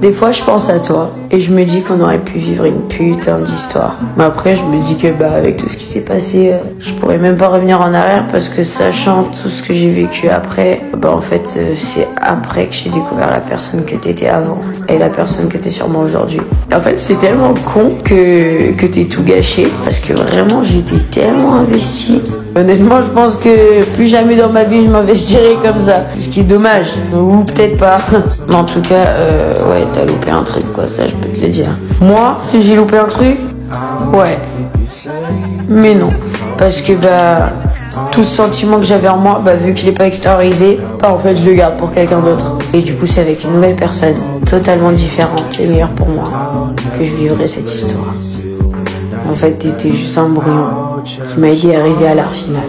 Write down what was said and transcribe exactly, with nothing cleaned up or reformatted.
Des fois, je pense à toi et je me dis qu'on aurait pu vivre une putain d'histoire. Mais après, je me dis que bah avec tout ce qui s'est passé, euh, je pourrais même pas revenir en arrière parce que sachant tout ce que j'ai vécu après, bah en fait, euh, c'est après que j'ai découvert la personne que t'étais avant et la personne que t'es sûrement aujourd'hui. Et en fait, c'est tellement con que, que t'es tout gâché parce que vraiment, j'étais tellement investie. Honnêtement, je pense que plus jamais dans ma vie je m'investirai comme ça. Ce qui est dommage, ou peut-être pas. Mais en tout cas, euh, ouais, t'as loupé un truc quoi, ça je peux te le dire. Moi, si j'ai loupé un truc, ouais. Mais non, parce que bah tout ce sentiment que j'avais en moi, bah vu que je l'ai pas extériorisé, bah en fait je le garde pour quelqu'un d'autre. Et du coup, c'est avec une nouvelle personne, totalement différente et meilleure pour moi, que je vivrai cette histoire. En fait, t'étais juste un brouillon qui m'a aidé à arriver à l'art final.